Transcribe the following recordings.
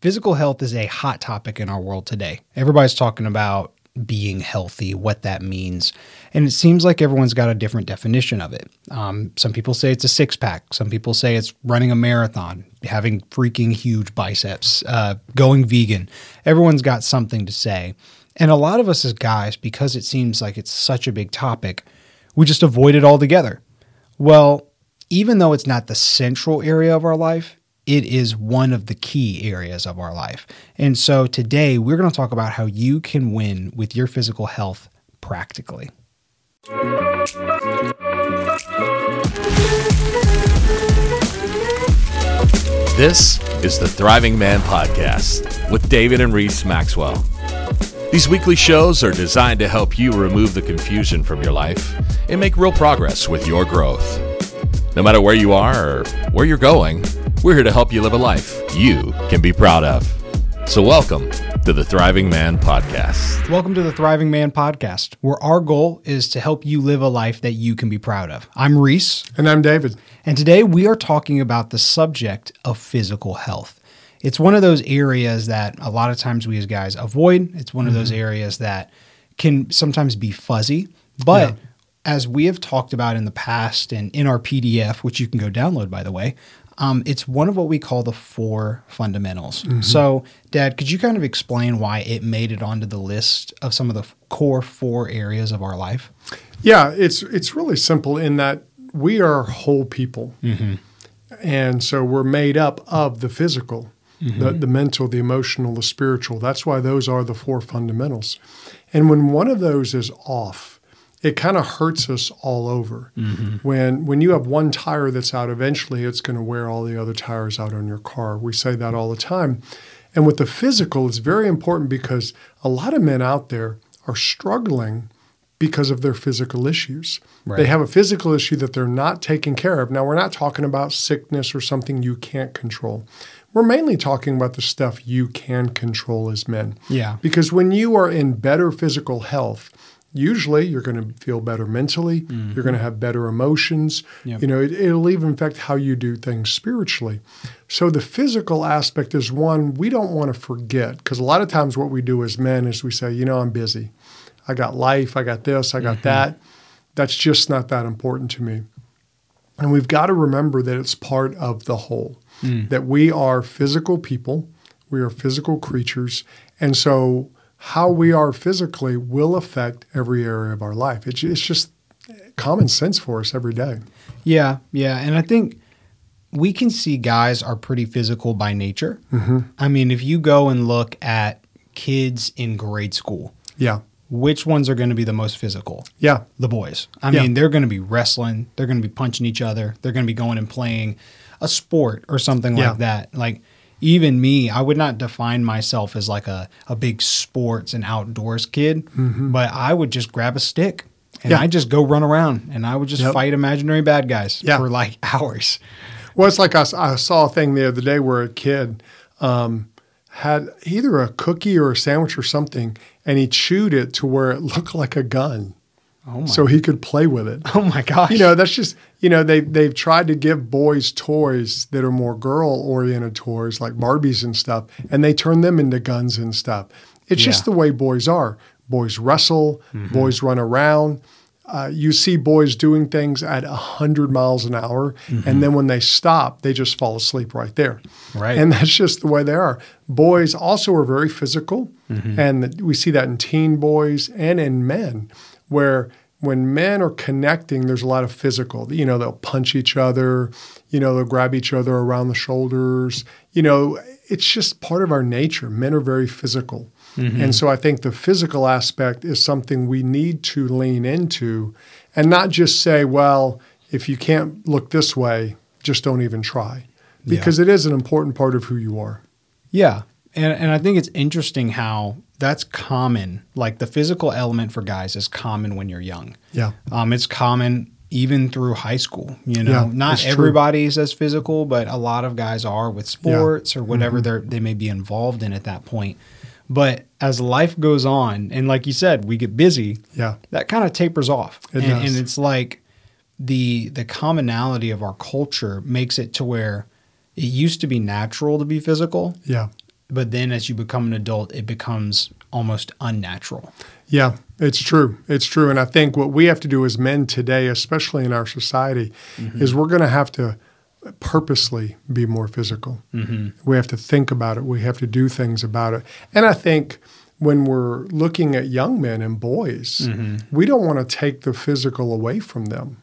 Physical health is a hot topic in our world today. Everybody's talking about being healthy, what that means. And it seems like everyone's got a different definition of it. Some people say it's a six-pack. Some people say it's running a marathon, having freaking huge biceps, going vegan. Everyone's got something to say. And a lot of us as guys, because it seems like it's such a big topic, we just avoid it altogether. Well, even though it's not the central area of our life, it is one of the key areas of our life. And so today we're going to talk about how you can win with your physical health practically. This is the Thriving Man Podcast with David and Reese Maxwell. These weekly shows are designed to help you remove the confusion from your life and make real progress with your growth. No matter where you are or where you're going, we're here to help you live a life you can be proud of. So welcome to the Thriving Man Podcast. Welcome to the Thriving Man Podcast, where our goal is to help you live a life that you can be proud of. I'm Reese. And I'm David. And today we are talking about the subject of physical health. It's one of those areas that a lot of times we as guys avoid. It's one of those areas that can sometimes be fuzzy, but as we have talked about in the past and in our PDF, which you can go download, by the way, it's one of what we call the four fundamentals. Mm-hmm. So, Dad, could you kind of explain why it made it onto the list of some of the core four areas of our life? Yeah, it's really simple in that we are whole people. Mm-hmm. And so we're made up of the physical, the mental, the emotional, the spiritual. That's why those are the four fundamentals. And when one of those is off, it kind of hurts us all over. Mm-hmm. When you have one tire that's out, eventually it's going to wear all the other tires out on your car. We say that all the time. And with the physical, it's very important because a lot of men out there are struggling because of their physical issues. Right. They have a physical issue that they're not taking care of. Now, we're not talking about sickness or something you can't control. We're mainly talking about the stuff you can control as men. Yeah. Because when you are in better physical health, usually you're going to feel better mentally, you're going to have better emotions, you know, it'll even affect how you do things spiritually. So the physical aspect is one we don't want to forget, because a lot of times what we do as men is we say, you know, I'm busy. I got life, I got this, I got that. That's just not that important to me. And we've got to remember that it's part of the whole, that we are physical people, we are physical creatures, and so how we are physically will affect every area of our life. It's just common sense for us every day. Yeah, yeah. And I think we can see guys are pretty physical by nature. Mm-hmm. I mean, if you go and look at kids in grade school, which ones are going to be the most physical? Yeah. The boys. I mean, they're going to be wrestling. They're going to be punching each other. They're going to be going and playing a sport or something like that. Like, even me, I would not define myself as like a big sports and outdoors kid, but I would just grab a stick and I'd just go run around and I would just fight imaginary bad guys for like hours. Well, it's like I saw a thing the other day where a kid had either a cookie or a sandwich or something, and he chewed it to where it looked like a gun. Oh my. So he could play with it. Oh my gosh. You know, that's just, you know, they've tried to give boys toys that are more girl-oriented toys like Barbies and stuff, and they turn them into guns and stuff. It's just the way boys are. Boys wrestle, boys run around. You see boys doing things at 100 miles an hour, and then when they stop, they just fall asleep right there. Right. And that's just the way they are. Boys also are very physical, and we see that in teen boys and in men, where when men are connecting, there's a lot of physical. You know, they'll punch each other. You know, they'll grab each other around the shoulders. You know, it's just part of our nature. Men are very physical. And so I think the physical aspect is something we need to lean into and not just say, well, if you can't look this way, just don't even try. Because it is an important part of who you are. Yeah. And I think it's interesting how that's common. Like the physical element for guys is common when you're young. Yeah. It's common even through high school, you know. Yeah, not everybody's as physical, but a lot of guys are with sports or whatever they may be involved in at that point. But as life goes on, and like you said, we get busy, that kind of tapers off. It does. And it's like the commonality of our culture makes it to where it used to be natural to be physical. Yeah. But then as you become an adult, it becomes almost unnatural. Yeah, it's true. It's true. And I think what we have to do as men today, especially in our society, mm-hmm. is we're going to have to purposely be more physical. Mm-hmm. We have to think about it. We have to do things about it. And I think when we're looking at young men and boys, mm-hmm. we don't want to take the physical away from them,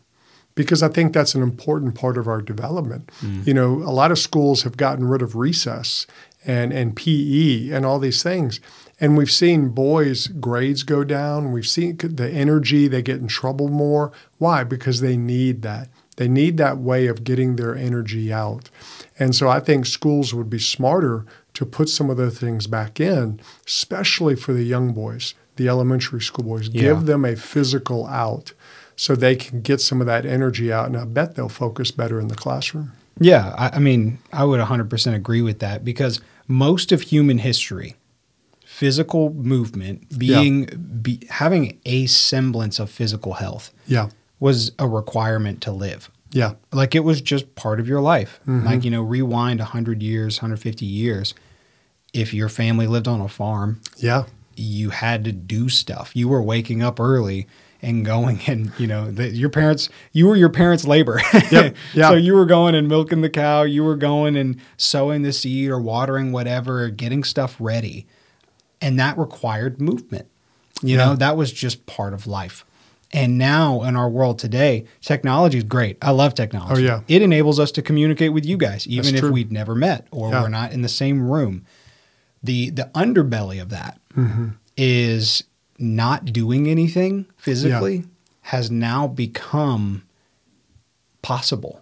because I think that's an important part of our development. Mm. You know, a lot of schools have gotten rid of recess and PE and all these things. And we've seen boys' grades go down. We've seen the energy. They get in trouble more. Why? Because they need that. They need that way of getting their energy out. And so I think schools would be smarter to put some of those things back in, especially for the young boys, the elementary school boys. Yeah. Give them a physical out so they can get some of that energy out, and I bet they'll focus better in the classroom. Yeah, I mean, I would 100% agree with that, because most of human history, physical movement, having a semblance of physical health was a requirement to live. Yeah. Like, it was just part of your life. Mm-hmm. Like, you know, rewind 100 years, 150 years. If your family lived on a farm, you had to do stuff. You were waking up early and going and, you know, you were your parents' labor. Yep. Yeah. So you were going and milking the cow. You were going and sowing the seed or watering whatever, getting stuff ready. And that required movement. You know, that was just part of life. And now in our world today, technology is great. I love technology. Oh, yeah. It enables us to communicate with you guys, even if we'd never met or we're not in the same room. The underbelly of that mm-hmm. is not doing anything physically has now become possible.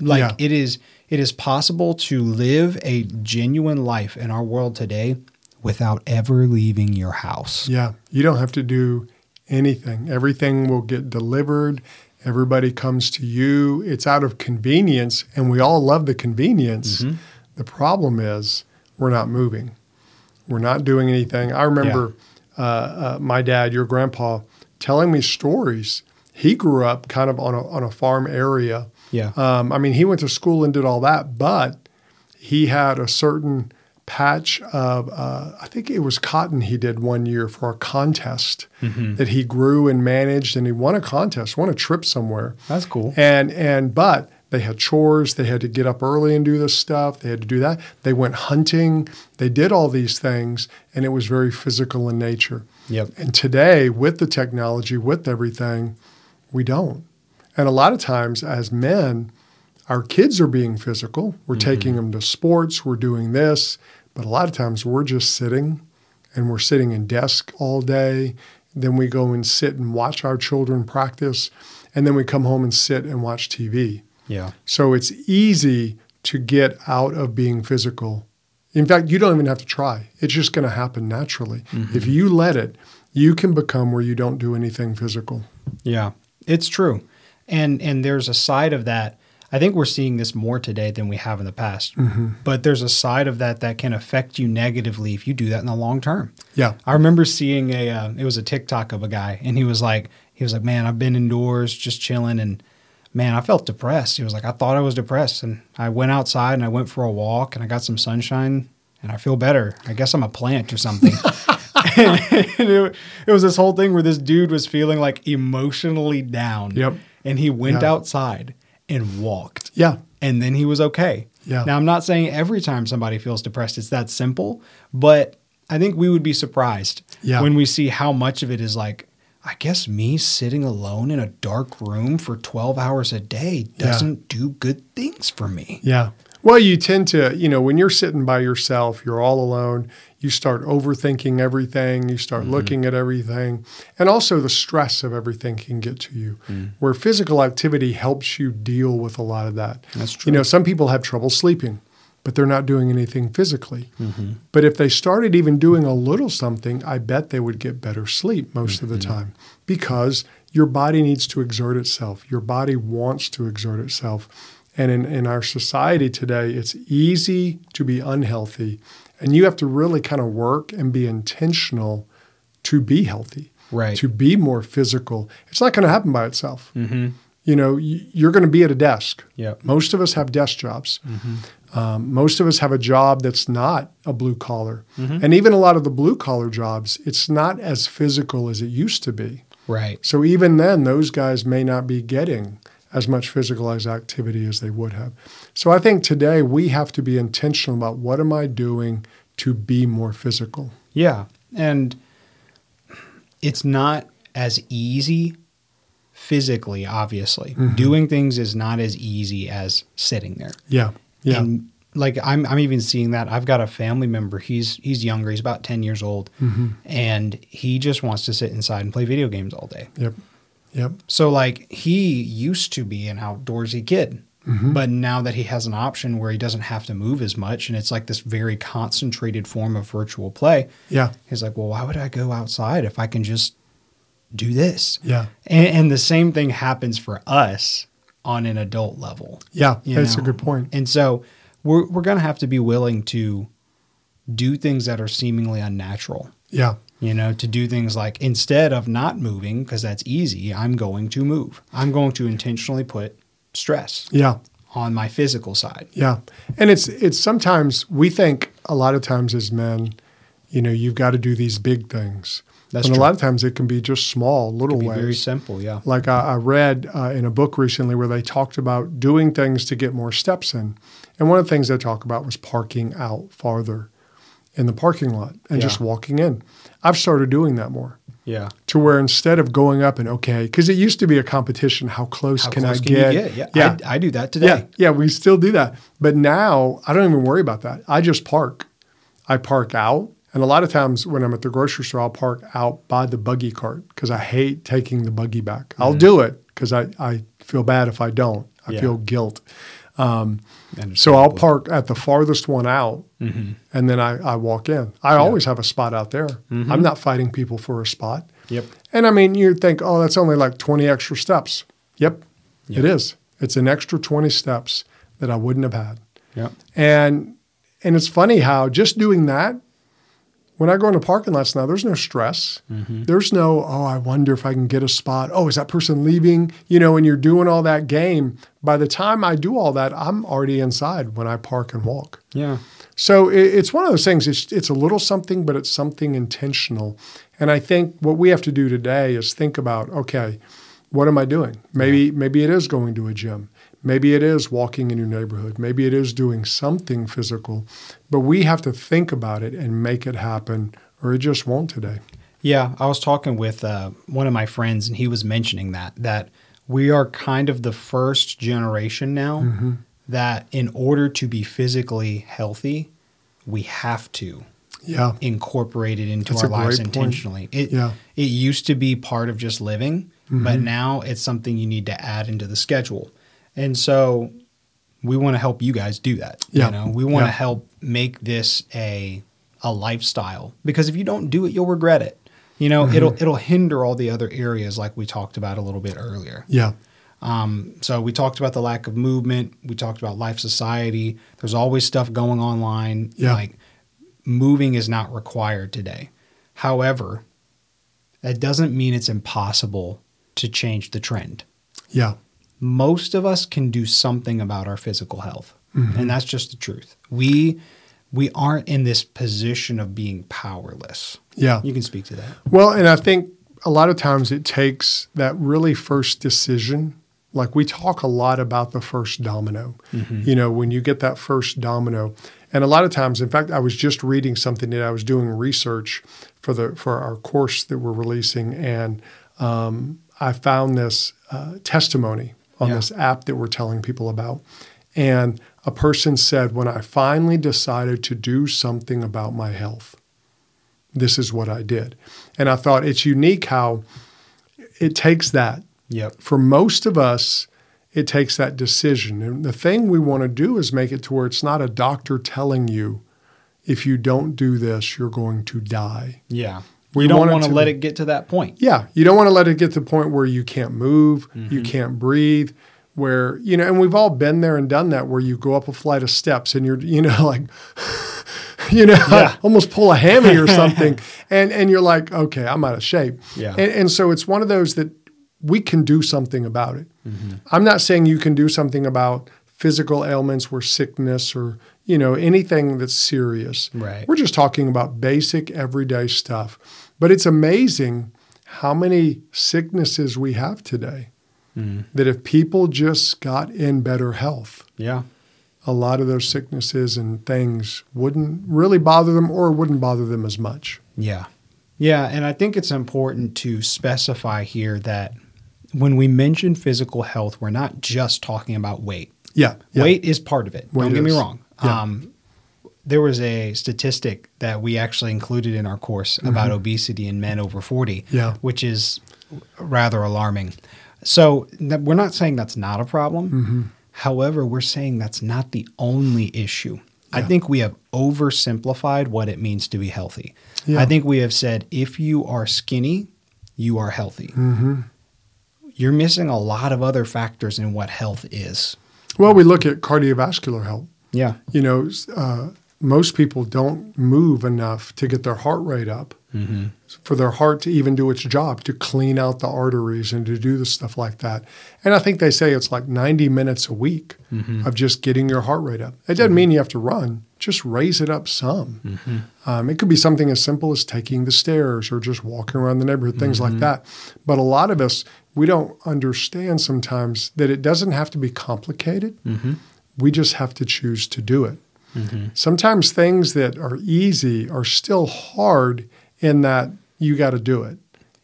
Like it is possible to live a genuine life in our world today without ever leaving your house. Yeah. You don't have to do anything. Everything will get delivered. Everybody comes to you. It's out of convenience, and we all love the convenience. Mm-hmm. The problem is we're not moving. We're not doing anything. I remember my dad, your grandpa, telling me stories. He grew up kind of on a farm area. Yeah. I mean, he went to school and did all that, but he had a certain patch of, I think it was cotton he did one year for a contest mm-hmm. that he grew and managed, and he won a contest, won a trip somewhere. That's cool. But they had chores. They had to get up early and do this stuff. They had to do that. They went hunting. They did all these things, and it was very physical in nature. Yep. And today, with the technology, with everything, we don't. And a lot of times as men, our kids are being physical. We're mm-hmm. taking them to sports. We're doing this. But a lot of times we're just sitting, and we're sitting in desk all day. Then we go and sit and watch our children practice, and then we come home and sit and watch TV. Yeah. So it's easy to get out of being physical. In fact, you don't even have to try. It's just going to happen naturally. Mm-hmm. If you let it, you can become where you don't do anything physical. Yeah, it's true. And there's a side of that. I think we're seeing this more today than we have in the past. Mm-hmm. But there's a side of that that can affect you negatively if you do that in the long term. Yeah. I remember seeing it was a TikTok of a guy, and he was like, man, I've been indoors just chilling, and man, I felt depressed. He was like, I thought I was depressed. And I went outside and I went for a walk and I got some sunshine and I feel better. I guess I'm a plant or something. and it was this whole thing where this dude was feeling like emotionally down. Yep. And he went outside and walked. Yeah. And then he was okay. Yeah. Now, I'm not saying every time somebody feels depressed, it's that simple. But I think we would be surprised when we see how much of it is like, I guess me sitting alone in a dark room for 12 hours a day doesn't do good things for me. Yeah. Well, you tend to, you know, when you're sitting by yourself, you're all alone, you start overthinking everything, you start mm-hmm. looking at everything, and also the stress of everything can get to you, where physical activity helps you deal with a lot of that. That's true. You know, some people have trouble sleeping, but they're not doing anything physically. Mm-hmm. But if they started even doing a little something, I bet they would get better sleep most mm-hmm. of the time, because your body needs to exert itself. Your body wants to exert itself. And in our society today, it's easy to be unhealthy. And you have to really kind of work and be intentional to be healthy, right? To be more physical. It's not going to happen by itself. Mm-hmm. you know, you're going to be at a desk. Yep. Most of us have desk jobs. Mm-hmm. Most of us have a job that's not a blue collar. Mm-hmm. And even a lot of the blue collar jobs, it's not as physical as it used to be. Right. So even then, those guys may not be getting as much physicalized activity as they would have. So I think today we have to be intentional about what am I doing to be more physical. Yeah. And it's not as easy physically, obviously. Mm-hmm. Doing things is not as easy as sitting there. Yeah. Yeah. And like I'm even seeing that. I've got a family member. He's younger. He's about 10 years old. Mm-hmm. And he just wants to sit inside and play video games all day. Yep. Yep. So like he used to be an outdoorsy kid, mm-hmm. but now that he has an option where he doesn't have to move as much and it's like this very concentrated form of virtual play. Yeah. He's like, well, why would I go outside if I can just do this? Yeah. And the same thing happens for us on an adult level. Yeah. That's a good point. And so we're going to have to be willing to do things that are seemingly unnatural. Yeah. You know, to do things like instead of not moving, because that's easy, I'm going to move. I'm going to intentionally put stress on my physical side. Yeah. And it's sometimes we think a lot of times as men, you know, you've got to do these big things. That's and true. A lot of times it can be just small, little ways. It can be very simple, yeah. Like I read in a book recently where they talked about doing things to get more steps in. And one of the things they talk about was parking out farther in the parking lot and just walking in. I've started doing that more. Yeah. To where instead of going up and because it used to be a competition, how close can I get? Yeah. I do that today. Yeah, we still do that. But now I don't even worry about that. I just park. I park out. And a lot of times when I'm at the grocery store, I'll park out by the buggy cart because I hate taking the buggy back. Mm-hmm. I'll do it because I feel bad if I don't. I feel guilt. So I'll park at the farthest one out, mm-hmm. and then I walk in. I always have a spot out there. Mm-hmm. I'm not fighting people for a spot. Yep. And I mean, you'd think, oh, that's only like 20 extra steps. Yep. It is. It's an extra 20 steps that I wouldn't have had. Yep. And it's funny how just doing that, when I go into parking lots now, there's no stress. Mm-hmm. There's no, oh, I wonder if I can get a spot. Oh, is that person leaving? You know, and you're doing all that game. By the time I do all that, I'm already inside when I park and walk. Yeah. So it's one of those things, it's a little something, but it's something intentional. And I think what we have to do today is think about, okay, what am I doing? Maybe it is going to a gym. Maybe it is walking in your neighborhood. Maybe it is doing something physical. But we have to think about it and make it happen, or it just won't today. Yeah. I was talking with one of my friends, and he was mentioning that we are kind of the first generation now mm-hmm. that in order to be physically healthy, we have to incorporate it into our lives intentionally. It used to be part of just living, mm-hmm. but now it's something you need to add into the schedule. And so we want to help you guys do that. Yeah. You know, we want to help make this a lifestyle, because if you don't do it, you'll regret it. You know, mm-hmm. it'll hinder all the other areas like we talked about a little bit earlier. Yeah. So we talked about the lack of movement. We talked about life society. There's always stuff going online. Yeah. Like moving is not required today. However, that doesn't mean it's impossible to change the trend. Yeah. Most of us can do something about our physical health. Mm-hmm. And that's just the truth. We aren't in this position of being powerless. Yeah. You can speak to that. Well, and I think a lot of times it takes that really first decision. Like we talk a lot about the first domino, mm-hmm. you know, when you get that first domino. And a lot of times, in fact, I was just reading something that I was doing research for our course that we're releasing. And I found this testimony on this app that we're telling people about. And a person said, when I finally decided to do something about my health, this is what I did. And I thought it's unique how it takes that. Yep. For most of us, it takes that decision. And the thing we want to do is make it to where it's not a doctor telling you, if you don't do this, you're going to die. Yeah. We don't want to let it get to that point. Yeah. You don't want to let it get to the point where you can't move, mm-hmm. you can't breathe, where, you know, and we've all been there and done that, where you go up a flight of steps and you're, you know, like, you know, almost pull a hammy or something. and you're like, okay, I'm out of shape. Yeah. And so it's one of those that we can do something about it. Mm-hmm. I'm not saying you can do something about physical ailments or sickness or, you know, anything that's serious. Right. We're just talking about basic everyday stuff. But it's amazing how many sicknesses we have today that if people just got in better health, a lot of those sicknesses and things wouldn't really bother them or wouldn't bother them as much. Yeah. Yeah. And I think it's important to specify here that when we mention physical health, we're not just talking about weight. Yeah. Weight is part of it. Don't get me wrong. Yeah. There was a statistic that we actually included in our course about obesity in men over 40, which is rather alarming. So we're not saying that's not a problem. Mm-hmm. However, we're saying that's not the only issue. Yeah. I think we have oversimplified what it means to be healthy. Yeah. I think we have said, if you are skinny, you are healthy. Mm-hmm. You're missing a lot of other factors in what health is. Well, we look at cardiovascular health. Yeah. You know, most people don't move enough to get their heart rate up for their heart to even do its job, to clean out the arteries and to do the stuff like that. And I think they say it's like 90 minutes a week of just getting your heart rate up. It doesn't mean you have to run. Just raise it up some. It could be something as simple as taking the stairs or just walking around the neighborhood, things like that. But a lot of us, we don't understand sometimes that it doesn't have to be complicated. We just have to choose to do it. Sometimes things that are easy are still hard in that you got to do it.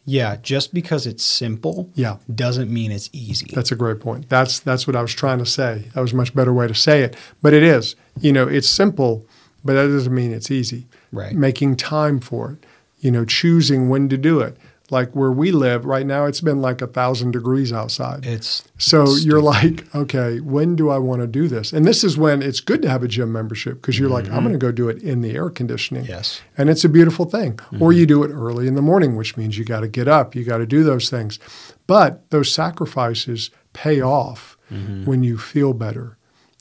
Yeah, just because it's simple doesn't mean it's easy. That's a great point. That's what I was trying to say. That was a much better way to say it. But it is. You know, it's simple, but that doesn't mean it's easy. Right. Making time for it, you know, choosing when to do it. Like where we live right now, it's been like 1,000 degrees outside. You're like, okay, when do I want to do this? And this is when it's good to have a gym membership because you're like, I'm going to go do it in the air conditioning. Yes. And it's a beautiful thing. Or you do it early in the morning, which means you got to get up. You got to do those things. But those sacrifices pay off when you feel better.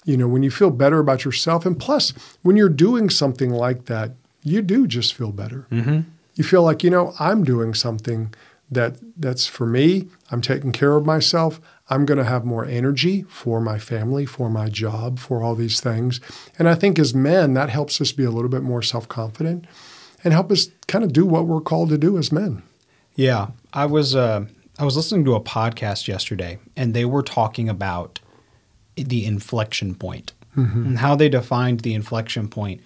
You know, when you feel better about yourself. And plus, when you're doing something like that, you do just feel better. You feel like, you know, I'm doing something that's for me. I'm taking care of myself. I'm going to have more energy for my family, for my job, for all these things. And I think as men, that helps us be a little bit more self-confident and help us kind of do what we're called to do as men. Yeah. I was listening to a podcast yesterday, and they were talking about the inflection point and how they defined the inflection point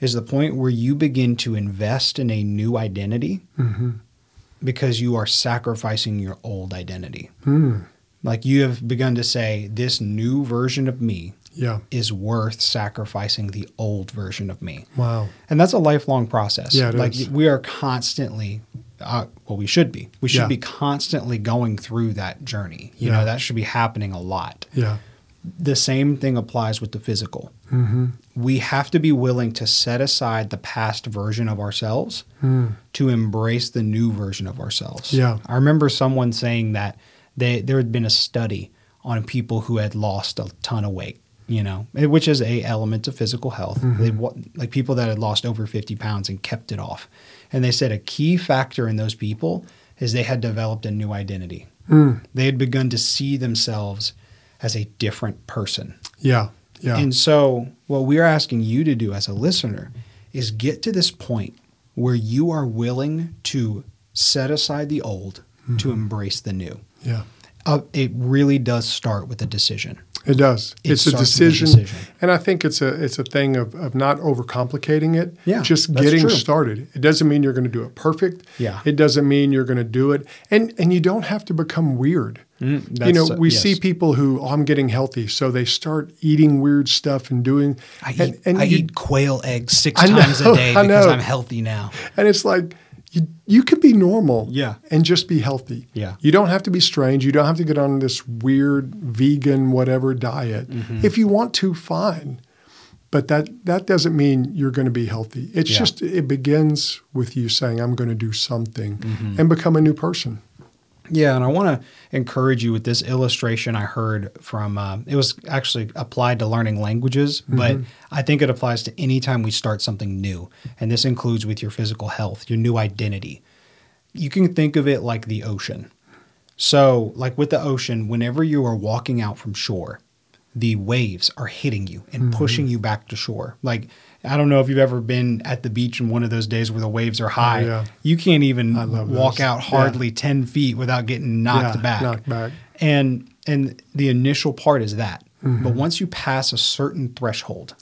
is the point where you begin to invest in a new identity because you are sacrificing your old identity. Like you have begun to say, this new version of me is worth sacrificing the old version of me. Wow. And that's a lifelong process. Yeah, it is. We are constantly, we should be. We should be constantly going through that journey. You know, that should be happening a lot. Yeah. The same thing applies with the physical. We have to be willing to set aside the past version of ourselves to embrace the new version of ourselves. Yeah. I remember someone saying that there had been a study on people who had lost a ton of weight, you know, which is an element of physical health. Like people that had lost over 50 pounds and kept it off. And they said a key factor in those people is they had developed a new identity. They had begun to see themselves as a different person. Yeah, yeah. And so what we're asking you to do as a listener is get to this point where you are willing to set aside the old to embrace the new. Yeah. It really does start with a decision. It does. It's a decision. And I think it's a thing of not overcomplicating it. Yeah, just getting started. It doesn't mean you're going to do it perfect. Yeah. It doesn't mean you're going to do it. And you don't have to become weird. You know, we see people who, I'm getting healthy, so they start eating weird stuff and doing. I eat quail eggs six times a day because I'm healthy now. And it's like, you could be normal and just be healthy. Yeah. You don't have to be strange. You don't have to get on this weird vegan whatever diet. If you want to, fine. But that doesn't mean you're going to be healthy. It's just it begins with you saying, I'm going to do something and become a new person. Yeah, and I want to encourage you with this illustration I heard from it was actually applied to learning languages, but I think it applies to any time we start something new. And this includes with your physical health, your new identity. You can think of it like the ocean. So like with the ocean, whenever you are walking out from shore, the waves are hitting you and pushing you back to shore. Like, I don't know if you've ever been at the beach in one of those days where the waves are high. Oh, yeah. You can't even walk out hardly 10 feet without getting knocked back. And the initial part is that. Mm-hmm. But once you pass a certain threshold,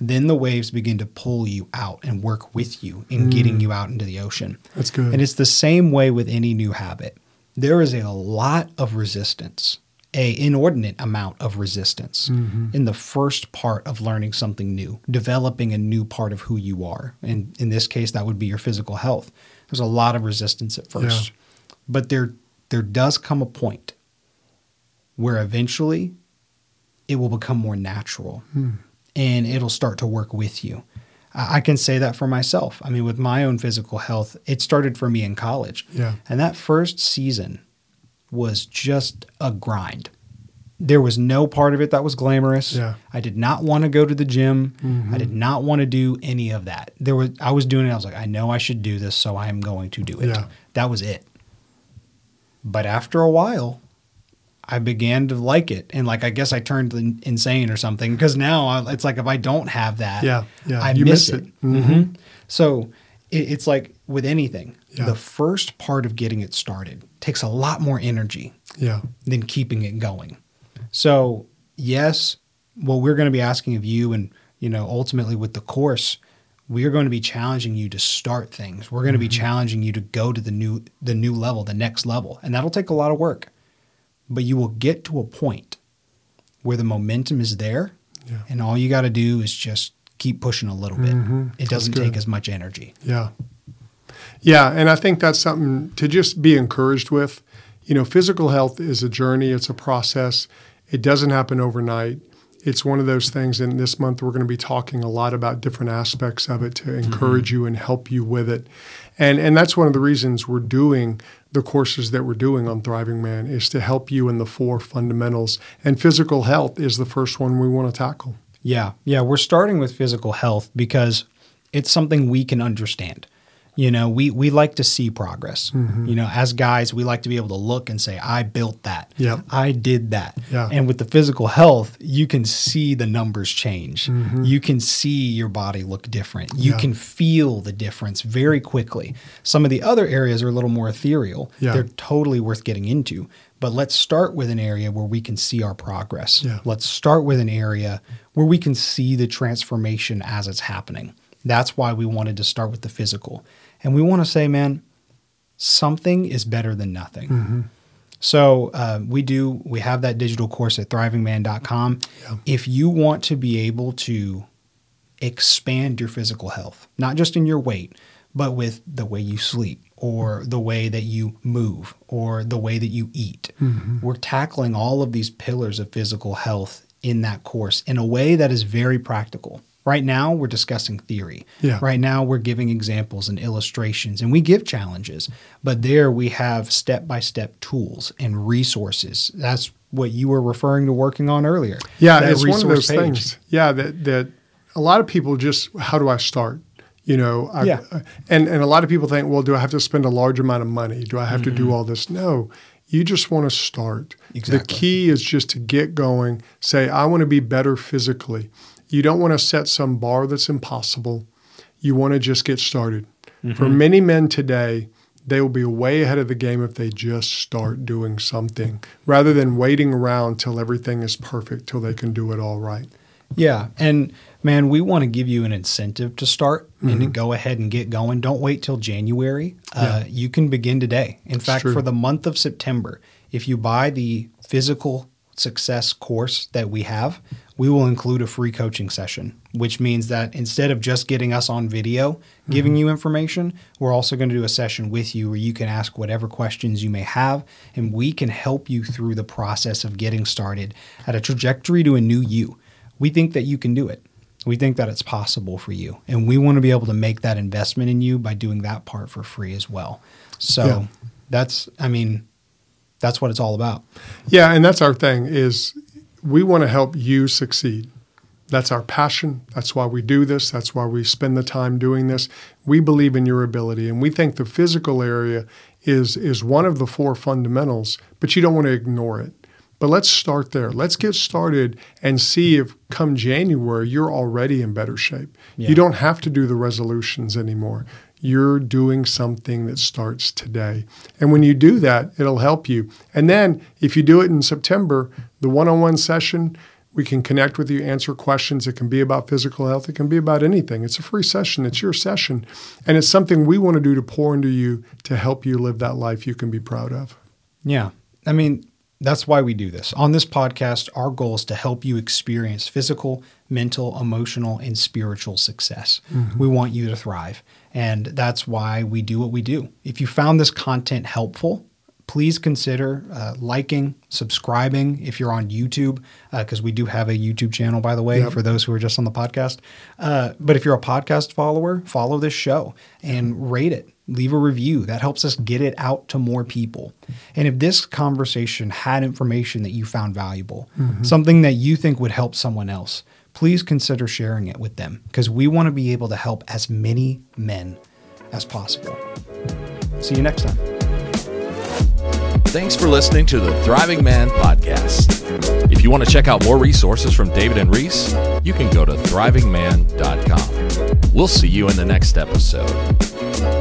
then the waves begin to pull you out and work with you in getting you out into the ocean. That's good. And it's the same way with any new habit. There is a lot of resistance, an inordinate amount of resistance in the first part of learning something new, developing a new part of who you are. And in this case, that would be your physical health. There's a lot of resistance at first. Yeah. But there does come a point where eventually it will become more natural and it'll start to work with you. I can say that for myself. I mean, with my own physical health, it started for me in college. Yeah. And that first season was just a grind. There was no part of it that was glamorous. Yeah. I did not want to go to the gym. Mm-hmm. I did not want to do any of that. I was doing it. I was like, I know I should do this, so I am going to do it. Yeah. That was it. But after a while, I began to like it. And like, I guess I turned insane or something, because now it's like, if I don't have that, I miss it. Mm-hmm. So it's like with anything, the first part of getting it started takes a lot more energy than keeping it going. So yes, what we're going to be asking of you, and ultimately with the course, we are going to be challenging you to start things. We're going to be challenging you to go to the new level, the next level. And that'll take a lot of work. But you will get to a point where the momentum is there and all you got to do is just keep pushing a little bit. It doesn't take as much energy. Yeah. Yeah. And I think that's something to just be encouraged with. Physical health is a journey. It's a process. It doesn't happen overnight. It's one of those things. And this month, we're going to be talking a lot about different aspects of it to encourage you and help you with it. And that's one of the reasons we're doing the courses that we're doing on Thriving Man, is to help you in the four fundamentals. And physical health is the first one we want to tackle. Yeah. Yeah. We're starting with physical health because it's something we can understand. We like to see progress. As guys, we like to be able to look and say, I built that. Yep. I did that. Yeah. And with the physical health, you can see the numbers change. You can see your body look different. You can feel the difference very quickly. Some of the other areas are a little more ethereal. Yeah. They're totally worth getting into. But let's start with an area where we can see our progress. Yeah. Let's start with an area where we can see the transformation as it's happening. That's why we wanted to start with the physical. And we want to say, man, something is better than nothing. So we have that digital course at thrivingman.com. Yeah. If you want to be able to expand your physical health, not just in your weight, but with the way you sleep or the way that you move or the way that you eat, we're tackling all of these pillars of physical health in that course in a way that is very practical. Right now, we're discussing theory. Yeah. Right now, we're giving examples and illustrations, and we give challenges. But there we have step-by-step tools and resources. That's what you were referring to working on earlier. Yeah, it's one of those things. Yeah, that a lot of people just, how do I start? And a lot of people think, well, do I have to spend a large amount of money? Do I have to do all this? No. You just want to start. Exactly. The key is just to get going, say, I want to be better physically. You don't want to set some bar that's impossible. You want to just get started. Mm-hmm. For many men today, they will be way ahead of the game if they just start doing something rather than waiting around till everything is perfect, till they can do it all right. Yeah. And man, we want to give you an incentive to start and to go ahead and get going. Don't wait till January. You can begin today. In fact, for the month of September, if you buy the physical success course that we have, we will include a free coaching session, which means that instead of just getting us on video, giving you information, we're also going to do a session with you where you can ask whatever questions you may have, and we can help you through the process of getting started at a trajectory to a new you. We think that you can do it. We think that it's possible for you. And we want to be able to make that investment in you by doing that part for free as well. So that's what it's all about. Yeah. And that's our thing is, we want to help you succeed. That's our passion. That's why we do this. That's why we spend the time doing this. We believe in your ability, and we think the physical area is one of the four fundamentals, but you don't want to ignore it. But let's start there. Let's get started and see if come January, you're already in better shape. Yeah. You don't have to do the resolutions anymore. You're doing something that starts today. And when you do that, it'll help you. And then if you do it in September, the one-on-one session, we can connect with you, answer questions. It can be about physical health. It can be about anything. It's a free session. It's your session. And it's something we want to do to pour into you to help you live that life you can be proud of. Yeah. I mean, that's why we do this. On this podcast, our goal is to help you experience physical, mental, emotional, and spiritual success. Mm-hmm. We want you to thrive. And that's why we do what we do. If you found this content helpful, please consider liking, subscribing if you're on YouTube, because we do have a YouTube channel, by the way, for those who are just on the podcast. But if you're a podcast follower, follow this show and rate it. Leave a review. That helps us get it out to more people. And if this conversation had information that you found valuable, something that you think would help someone else, please consider sharing it with them, because we want to be able to help as many men as possible. See you next time. Thanks for listening to the Thriving Man Podcast. If you want to check out more resources from David and Reese, you can go to thrivingman.com. We'll see you in the next episode.